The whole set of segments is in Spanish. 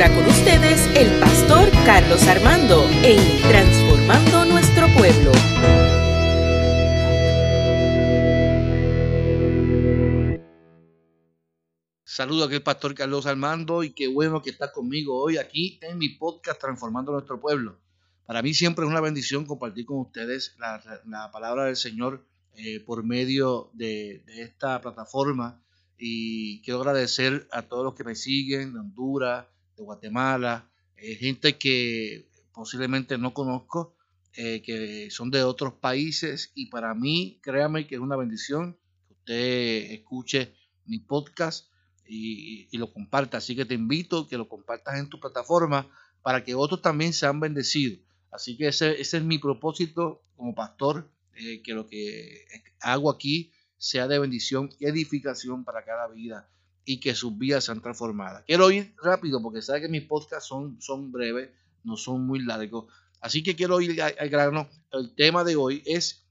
Ahora con ustedes, el pastor Carlos Armando en Transformando Nuestro Pueblo. Saludo aquí al pastor Carlos Armando y qué bueno que está conmigo hoy aquí en mi podcast Transformando Nuestro Pueblo. Para mí siempre es una bendición compartir con ustedes la palabra del Señor por medio de esta plataforma. Y quiero agradecer a todos los que me siguen de Honduras, de Guatemala, gente que posiblemente no conozco, que son de otros países. Y para mí, créame que es una bendición que usted escuche mi podcast y lo comparta. Así que te invito a que lo compartas en tu plataforma para que otros también sean bendecidos. Así que ese es mi propósito como pastor, que lo que hago aquí sea de bendición y edificación para cada vida y que sus vidas sean transformadas. Quiero ir rápido porque sabes que mis podcasts son breves, no son muy largos. Así que quiero ir al grano. El tema de hoy es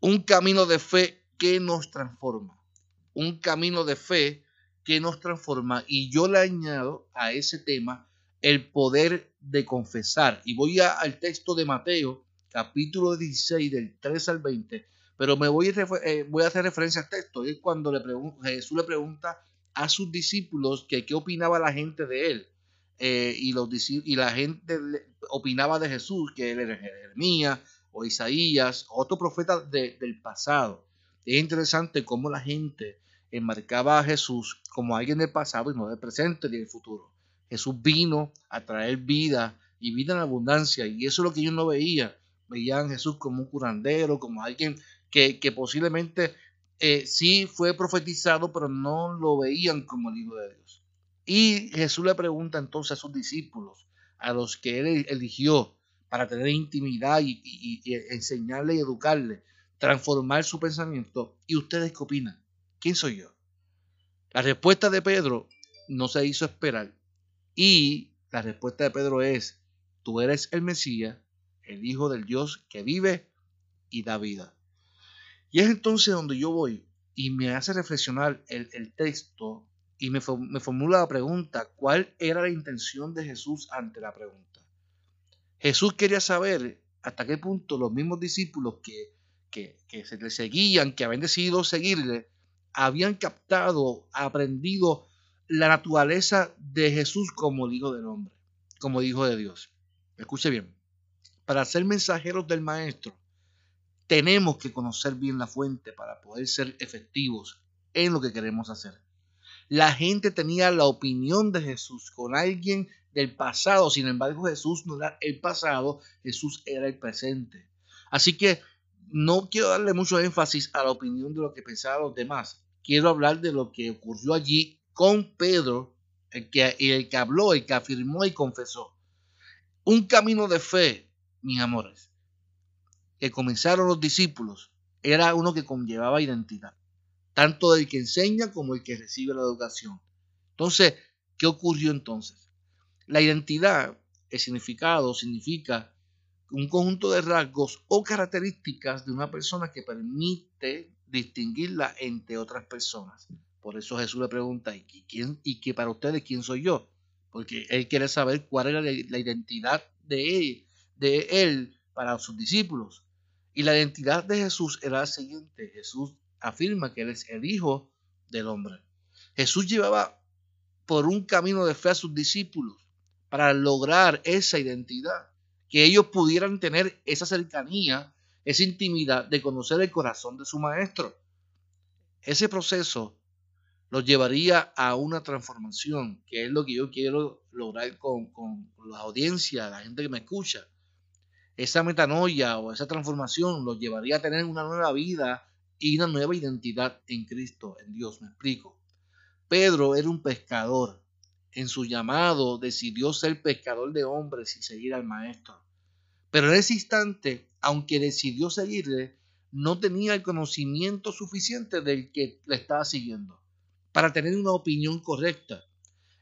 un camino de fe que nos transforma. Un camino de fe que nos transforma. Y yo le añado a ese tema el poder de confesar. Y voy al texto de Mateo, capítulo 16, del 3 al 20. Pero voy a hacer referencia al texto. Es cuando Jesús le pregunta a sus discípulos que qué opinaba la gente de él. Y la gente opinaba de Jesús que él era Jeremías o Isaías, otro profeta del pasado. Es interesante cómo la gente enmarcaba a Jesús como alguien del pasado y no del presente ni del futuro. Jesús vino a traer vida y vida en abundancia. Y eso es lo que ellos no veían. Veían a Jesús como un curandero, como alguien que posiblemente sí fue profetizado, pero no lo veían como el Hijo de Dios. Y Jesús le pregunta entonces a sus discípulos, a los que él eligió para tener intimidad y enseñarle y educarle, transformar su pensamiento. ¿Y ustedes qué opinan? ¿Quién soy yo? La respuesta de Pedro no se hizo esperar. Y la respuesta de Pedro es, tú eres el Mesías, el Hijo del Dios que vive y da vida. Y es entonces donde yo voy y me hace reflexionar el texto y me formula la pregunta, ¿cuál era la intención de Jesús ante la pregunta? Jesús quería saber hasta qué punto los mismos discípulos que se le seguían, que habían decidido seguirle, habían captado, aprendido la naturaleza de Jesús como el Hijo del Hombre, como el Hijo de Dios. Escuche bien, para ser mensajeros del Maestro, tenemos que conocer bien la fuente para poder ser efectivos en lo que queremos hacer. La gente tenía la opinión de Jesús con alguien del pasado. Sin embargo, Jesús no era el pasado, Jesús era el presente. Así que no quiero darle mucho énfasis a la opinión de lo que pensaban los demás. Quiero hablar de lo que ocurrió allí con Pedro, el que habló, el que afirmó y confesó. Un camino de fe, mis amores, que comenzaron los discípulos, era uno que conllevaba identidad, tanto del que enseña como el que recibe la educación. Entonces, ¿qué ocurrió entonces? La identidad, el significado, significa un conjunto de rasgos o características de una persona que permite distinguirla entre otras personas. Por eso Jesús le pregunta, ¿y para ustedes quién soy yo? Porque él quiere saber cuál era la identidad de él para sus discípulos. Y la identidad de Jesús era la siguiente. Jesús afirma que él es el Hijo del Hombre. Jesús llevaba por un camino de fe a sus discípulos para lograr esa identidad, que ellos pudieran tener esa cercanía, esa intimidad de conocer el corazón de su Maestro. Ese proceso los llevaría a una transformación, que es lo que yo quiero lograr con la audiencia, la gente que me escucha. Esa metanoia o esa transformación los llevaría a tener una nueva vida y una nueva identidad en Cristo, en Dios. Me explico. Pedro era un pescador. En su llamado decidió ser pescador de hombres y seguir al Maestro. Pero en ese instante, aunque decidió seguirle, no tenía el conocimiento suficiente del que le estaba siguiendo para tener una opinión correcta.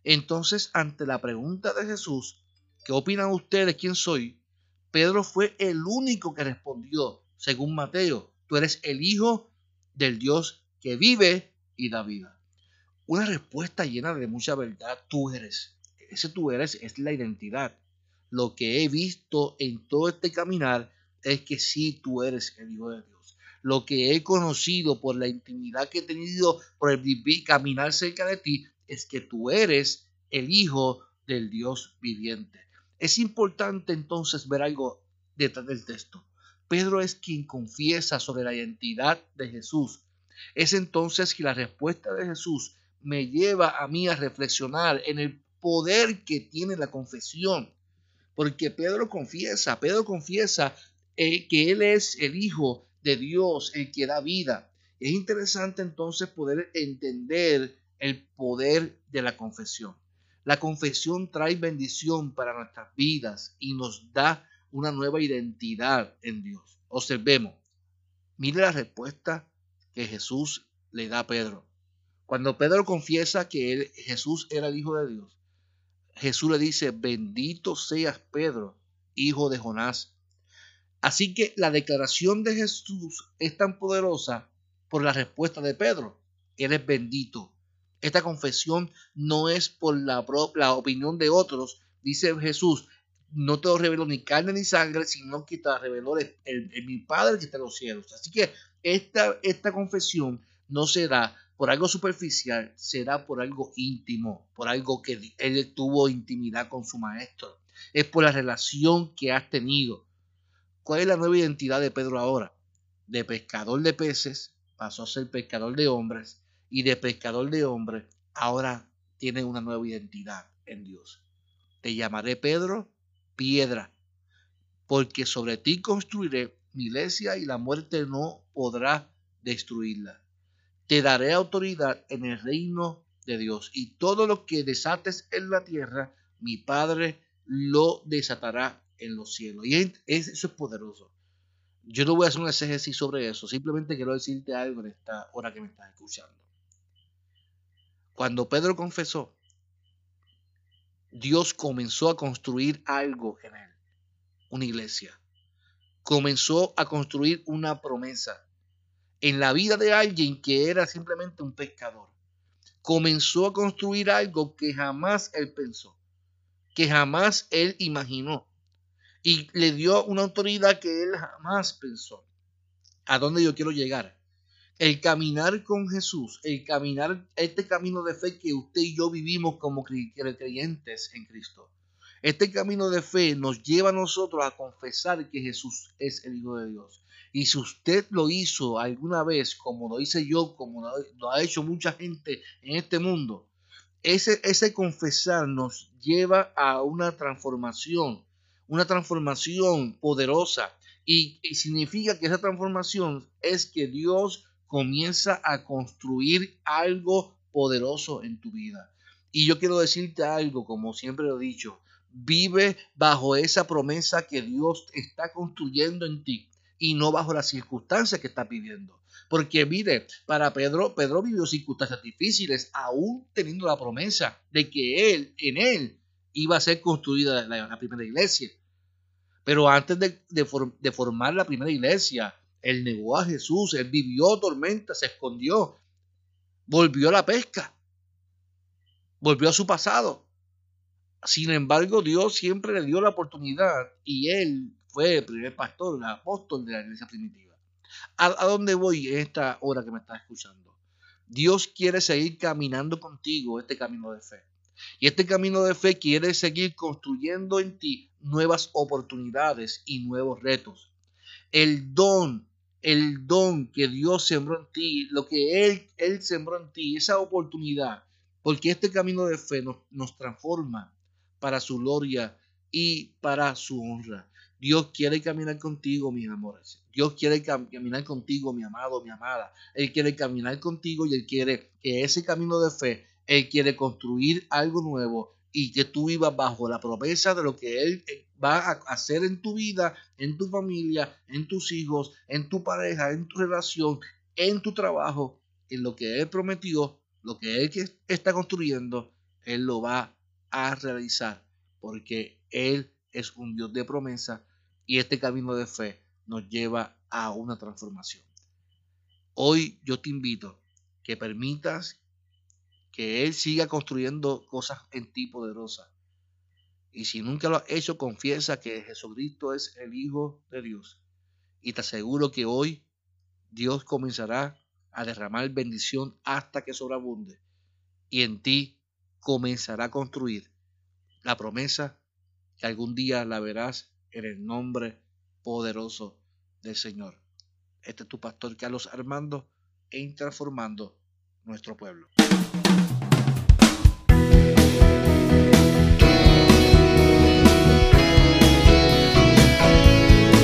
Entonces, ante la pregunta de Jesús, ¿qué opinan ustedes? ¿Quién soy? Pedro fue el único que respondió, según Mateo, tú eres el Hijo del Dios que vive y da vida. Una respuesta llena de mucha verdad, tú eres. Ese tú eres es la identidad. Lo que he visto en todo este caminar es que sí, tú eres el Hijo de Dios. Lo que he conocido por la intimidad que he tenido por el vivir, caminar cerca de ti, es que tú eres el Hijo del Dios viviente. Es importante entonces ver algo detrás del texto. Pedro es quien confiesa sobre la identidad de Jesús. Es entonces que la respuesta de Jesús me lleva a mí a reflexionar en el poder que tiene la confesión. Porque Pedro confiesa que él es el Hijo de Dios, el que da vida. Es interesante entonces poder entender el poder de la confesión. La confesión trae bendición para nuestras vidas y nos da una nueva identidad en Dios. Observemos. Mire la respuesta que Jesús le da a Pedro. Cuando Pedro confiesa que Jesús era el Hijo de Dios, Jesús le dice: bendito seas, Pedro, hijo de Jonás. Así que la declaración de Jesús es tan poderosa por la respuesta de Pedro. Él es bendito. Esta confesión no es por la opinión de otros. Dice Jesús: no te lo reveló ni carne ni sangre, sino que te lo reveló mi Padre que está en los cielos. Así que esta confesión no será por algo superficial, será por algo íntimo, por algo que él tuvo intimidad con su maestro. Es por la relación que has tenido. ¿Cuál es la nueva identidad de Pedro ahora? De pescador de peces pasó a ser pescador de hombres, y de pescador de hombres ahora tiene una nueva identidad en Dios. Te llamaré Pedro, piedra, porque sobre ti construiré mi iglesia y la muerte no podrá destruirla. Te daré autoridad en el reino de Dios, y todo lo que desates en la tierra, mi Padre lo desatará en los cielos. Y eso es poderoso. Yo no voy a hacer un exégesis sobre eso, simplemente quiero decirte algo en esta hora que me estás escuchando. Cuando Pedro confesó, Dios comenzó a construir algo en él, una iglesia. Comenzó a construir una promesa en la vida de alguien que era simplemente un pescador. Comenzó a construir algo que jamás él pensó, que jamás él imaginó, y le dio una autoridad que él jamás pensó. ¿A dónde yo quiero llegar? El caminar con Jesús, el caminar este camino de fe que usted y yo vivimos como creyentes en Cristo. Este camino de fe nos lleva a nosotros a confesar que Jesús es el Hijo de Dios. Y si usted lo hizo alguna vez, como lo hice yo, como lo ha hecho mucha gente en este mundo, ese confesar nos lleva a una transformación poderosa. Y significa que esa transformación es que Dios comienza a construir algo poderoso en tu vida. Y yo quiero decirte algo, como siempre lo he dicho, vive bajo esa promesa que Dios está construyendo en ti, y no bajo las circunstancias que estás viviendo. Porque mire, para Pedro vivió circunstancias difíciles, aún teniendo la promesa de que en él iba a ser construida la primera iglesia. Pero antes de formar la primera iglesia, él negó a Jesús, él vivió tormenta, se escondió, volvió a la pesca, volvió a su pasado. Sin embargo, Dios siempre le dio la oportunidad, y él fue el primer pastor, el apóstol de la iglesia primitiva. ¿A dónde voy en esta hora que me estás escuchando? Dios quiere seguir caminando contigo este camino de fe. Y este camino de fe quiere seguir construyendo en ti nuevas oportunidades y nuevos retos. El don que Dios sembró en ti, lo que Él sembró en ti, esa oportunidad. Porque este camino de fe nos transforma para su gloria y para su honra. Dios quiere caminar contigo, mis amores. Dios quiere caminar contigo, mi amado, mi amada. Él quiere caminar contigo y Él quiere que ese camino de fe, Él quiere construir algo nuevo y que tú vivas bajo la promesa de lo que Él va a hacer en tu vida, en tu familia, en tus hijos, en tu pareja, en tu relación, en tu trabajo, en lo que Él prometió, lo que Él está construyendo, Él lo va a realizar porque Él es un Dios de promesa. Y este camino de fe nos lleva a una transformación. Hoy yo te invito que permitas que Él siga construyendo cosas en ti poderosas. Y si nunca lo has hecho, confiesa que Jesucristo es el Hijo de Dios. Y te aseguro que hoy Dios comenzará a derramar bendición hasta que sobreabunde. Y en ti comenzará a construir la promesa que algún día la verás en el nombre poderoso del Señor. Este es tu pastor Carlos Armando en Transformando Nuestro Pueblo.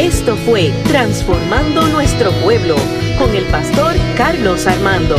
Esto fue Transformando Nuestro Pueblo con el pastor Carlos Armando.